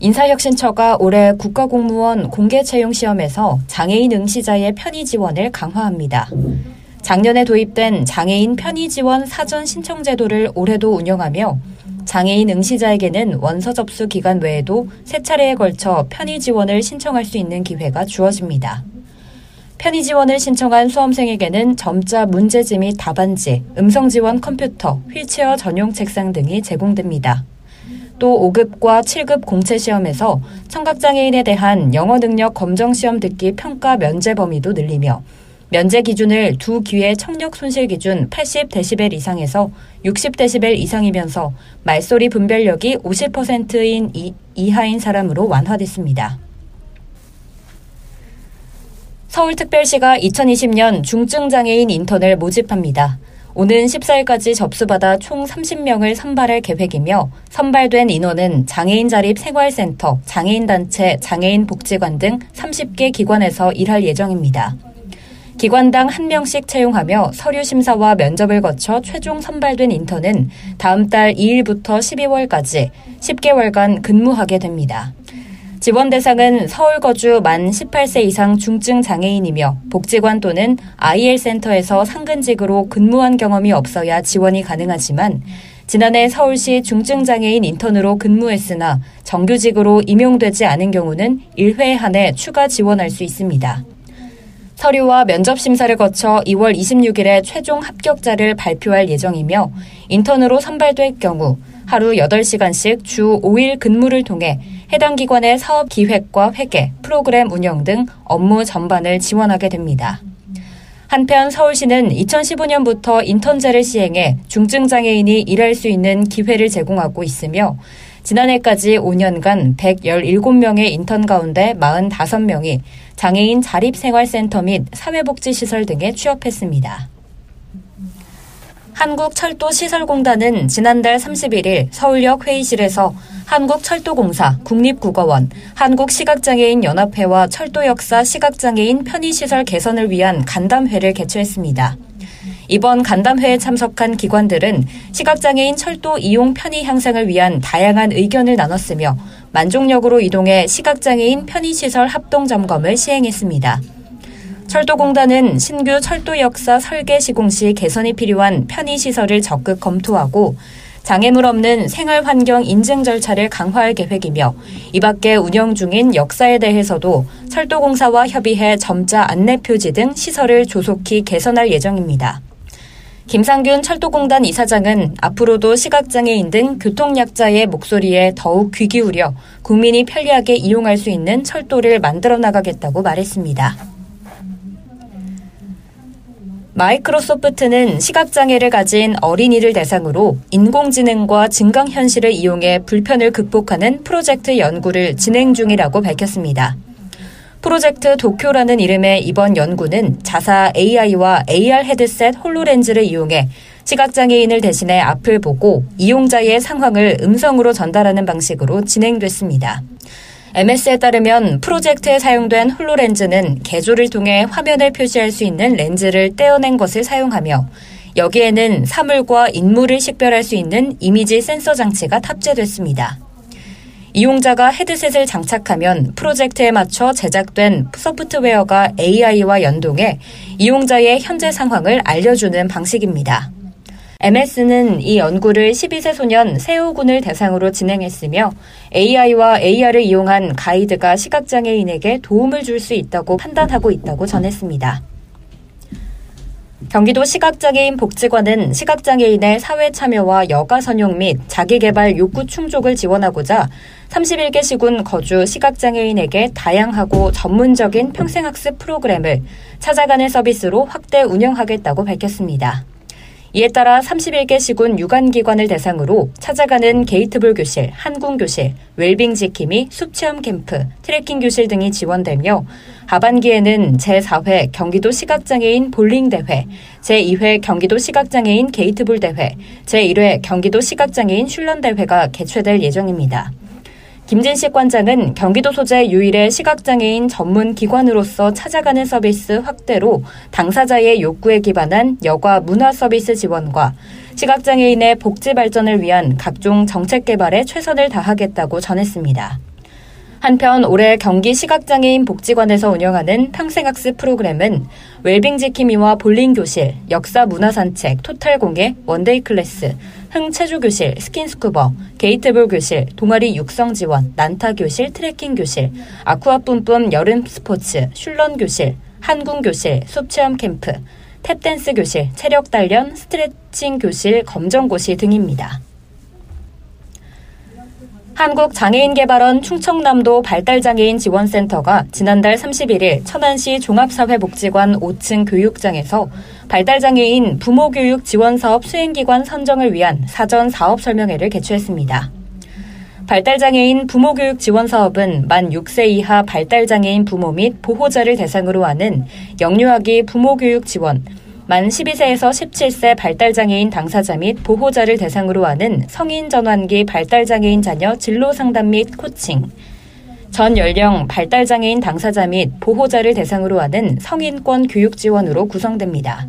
인사혁신처가 올해 국가공무원 공개채용시험에서 장애인 응시자의 편의지원을 강화합니다. 작년에 도입된 장애인 편의지원 사전 신청 제도를 올해도 운영하며 장애인 응시자에게는 원서 접수 기간 외에도 세 차례에 걸쳐 편의지원을 신청할 수 있는 기회가 주어집니다. 편의지원을 신청한 수험생에게는 점자 문제지 및 답안지, 음성지원 컴퓨터, 휠체어 전용 책상 등이 제공됩니다. 또 5급과 7급 공채시험에서 청각장애인에 대한 영어능력 검정시험 듣기 평가 면제 범위도 늘리며 면제 기준을 두 귀의 청력 손실 기준 80dB 이상에서 60dB 이상이면서 말소리 분별력이 50%인 이하인 사람으로 완화됐습니다. 서울특별시가 2020년 중증장애인 인턴을 모집합니다. 오는 14일까지 접수받아 총 30명을 선발할 계획이며 선발된 인원은 장애인자립생활센터, 장애인단체, 장애인복지관 등 30개 기관에서 일할 예정입니다. 기관당 1명씩 채용하며 서류 심사와 면접을 거쳐 최종 선발된 인턴은 다음 달 2일부터 12월까지 10개월간 근무하게 됩니다. 지원 대상은 서울 거주 만 18세 이상 중증 장애인이며 복지관 또는 IL센터에서 상근직으로 근무한 경험이 없어야 지원이 가능하지만 지난해 서울시 중증장애인 인턴으로 근무했으나 정규직으로 임용되지 않은 경우는 1회에 한해 추가 지원할 수 있습니다. 서류와 면접 심사를 거쳐 2월 26일에 최종 합격자를 발표할 예정이며 인턴으로 선발될 경우 하루 8시간씩 주 5일 근무를 통해 해당 기관의 사업 기획과 회계, 프로그램 운영 등 업무 전반을 지원하게 됩니다. 한편 서울시는 2015년부터 인턴제를 시행해 중증장애인이 일할 수 있는 기회를 제공하고 있으며 지난해까지 5년간 117명의 인턴 가운데 45명이 장애인 자립생활센터 및 사회복지시설 등에 취업했습니다. 한국철도시설공단은 지난달 31일 서울역 회의실에서 한국철도공사, 국립국어원, 한국시각장애인연합회와 철도역사 시각장애인 편의시설 개선을 위한 간담회를 개최했습니다. 이번 간담회에 참석한 기관들은 시각장애인 철도 이용 편의 향상을 위한 다양한 의견을 나눴으며 만족역으로 이동해 시각장애인 편의시설 합동점검을 시행했습니다. 철도공단은 신규 철도역사 설계 시공 시 개선이 필요한 편의시설을 적극 검토하고 장애물 없는 생활환경 인증 절차를 강화할 계획이며 이밖에 운영 중인 역사에 대해서도 철도공사와 협의해 점자 안내 표지 등 시설을 조속히 개선할 예정입니다. 김상균 철도공단 이사장은 앞으로도 시각장애인 등 교통약자의 목소리에 더욱 귀 기울여 국민이 편리하게 이용할 수 있는 철도를 만들어 나가겠다고 말했습니다. 마이크로소프트는 시각장애를 가진 어린이를 대상으로 인공지능과 증강현실을 이용해 불편을 극복하는 프로젝트 연구를 진행 중이라고 밝혔습니다. 프로젝트 도쿄라는 이름의 이번 연구는 자사 AI와 AR 헤드셋 홀로렌즈를 이용해 시각장애인을 대신해 앞을 보고 이용자의 상황을 음성으로 전달하는 방식으로 진행됐습니다. MS에 따르면 프로젝트에 사용된 홀로렌즈는 개조를 통해 화면을 표시할 수 있는 렌즈를 떼어낸 것을 사용하며 여기에는 사물과 인물을 식별할 수 있는 이미지 센서 장치가 탑재됐습니다. 이용자가 헤드셋을 장착하면 프로젝트에 맞춰 제작된 소프트웨어가 AI와 연동해 이용자의 현재 상황을 알려주는 방식입니다. MS는 이 연구를 12세 소년 세호군을 대상으로 진행했으며 AI와 AR을 이용한 가이드가 시각장애인에게 도움을 줄 수 있다고 판단하고 있다고 전했습니다. 경기도 시각장애인 복지관은 시각장애인의 사회 참여와 여가 선용 및 자기개발 욕구 충족을 지원하고자 31개 시군 거주 시각장애인에게 다양하고 전문적인 평생학습 프로그램을 찾아가는 서비스로 확대 운영하겠다고 밝혔습니다. 이에 따라 31개 시군 유관기관을 대상으로 찾아가는 게이트볼 교실, 한궁교실, 웰빙지킴이, 숲체험 캠프, 트레킹 교실 등이 지원되며 하반기에는 제4회 경기도 시각장애인 볼링대회, 제2회 경기도 시각장애인 게이트볼 대회, 제1회 경기도 시각장애인 슐런대회가 개최될 예정입니다. 김진식 관장은 경기도 소재 유일의 시각장애인 전문 기관으로서 찾아가는 서비스 확대로 당사자의 욕구에 기반한 여가 문화 서비스 지원과 시각장애인의 복지 발전을 위한 각종 정책 개발에 최선을 다하겠다고 전했습니다. 한편 올해 경기 시각장애인 복지관에서 운영하는 평생학습 프로그램은 웰빙지킴이와 볼링교실, 역사문화산책, 토탈공예, 원데이 클래스, 흥체조교실, 스킨스쿠버, 게이트볼 교실, 동아리 육성지원, 난타교실, 트레킹교실, 아쿠아 뿜뿜 여름스포츠, 슐런교실, 한궁교실, 숲체험캠프, 탭댄스교실, 체력단련, 스트레칭교실, 검정고시 등입니다. 한국장애인개발원 충청남도 발달장애인지원센터가 지난달 31일 천안시 종합사회복지관 5층 교육장에서 발달장애인 부모교육 지원사업 수행기관 선정을 위한 사전 사업 설명회를 개최했습니다. 발달장애인 부모교육 지원사업은 만 6세 이하 발달장애인 부모 및 보호자를 대상으로 하는 영유아기 부모교육 지원, 만 12세에서 17세 발달장애인 당사자 및 보호자를 대상으로 하는 성인 전환기 발달장애인 자녀 진로 상담 및 코칭, 전 연령 발달장애인 당사자 및 보호자를 대상으로 하는 성인권 교육 지원으로 구성됩니다.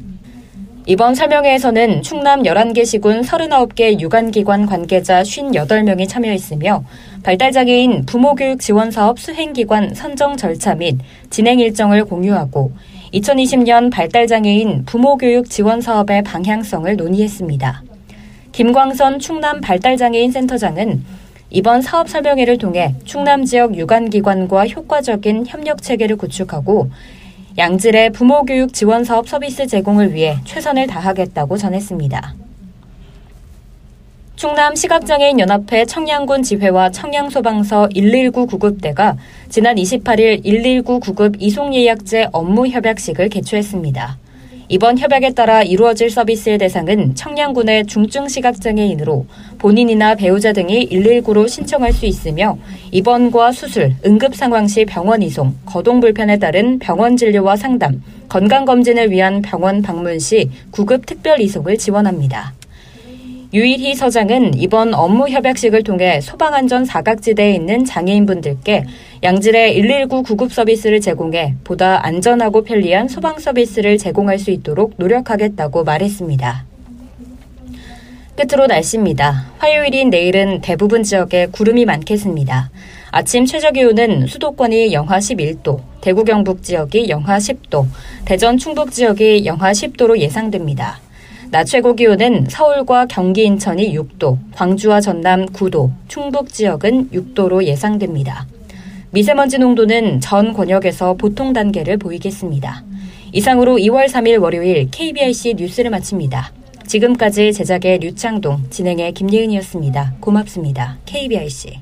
이번 설명회에서는 충남 11개 시군 39개 유관기관 관계자 58명이 참여했으며 발달장애인 부모교육 지원사업 수행기관 선정 절차 및 진행 일정을 공유하고 2020년 발달장애인 부모교육 지원사업의 방향성을 논의했습니다. 김광선 충남 발달장애인 센터장은 이번 사업 설명회를 통해 충남 지역 유관기관과 효과적인 협력체계를 구축하고 양질의 부모교육 지원사업 서비스 제공을 위해 최선을 다하겠다고 전했습니다. 충남시각장애인연합회 청양군 지회와 청양소방서 119 구급대가 지난 28일 119 구급 이송예약제 업무 협약식을 개최했습니다. 이번 협약에 따라 이루어질 서비스의 대상은 청양군의 중증시각장애인으로 본인이나 배우자 등이 119로 신청할 수 있으며 입원과 수술, 응급상황 시 병원 이송, 거동 불편에 따른 병원 진료와 상담, 건강검진을 위한 병원 방문 시 구급 특별 이송을 지원합니다. 유일희 서장은 이번 업무 협약식을 통해 소방안전 사각지대에 있는 장애인분들께 양질의 119 구급 서비스를 제공해 보다 안전하고 편리한 소방 서비스를 제공할 수 있도록 노력하겠다고 말했습니다. 끝으로 날씨입니다. 화요일인 내일은 대부분 지역에 구름이 많겠습니다. 아침 최저기온은 수도권이 영하 11도, 대구 경북 지역이 영하 10도, 대전 충북 지역이 영하 10도로 예상됩니다. 낮 최고 기온은 서울과 경기, 인천이 6도, 광주와 전남 9도, 충북 지역은 6도로 예상됩니다. 미세먼지 농도는 전 권역에서 보통 단계를 보이겠습니다. 이상으로 2월 3일 월요일 KBIC 뉴스를 마칩니다. 지금까지 제작의 류창동, 진행의 김예은이었습니다. 고맙습니다. KBIC.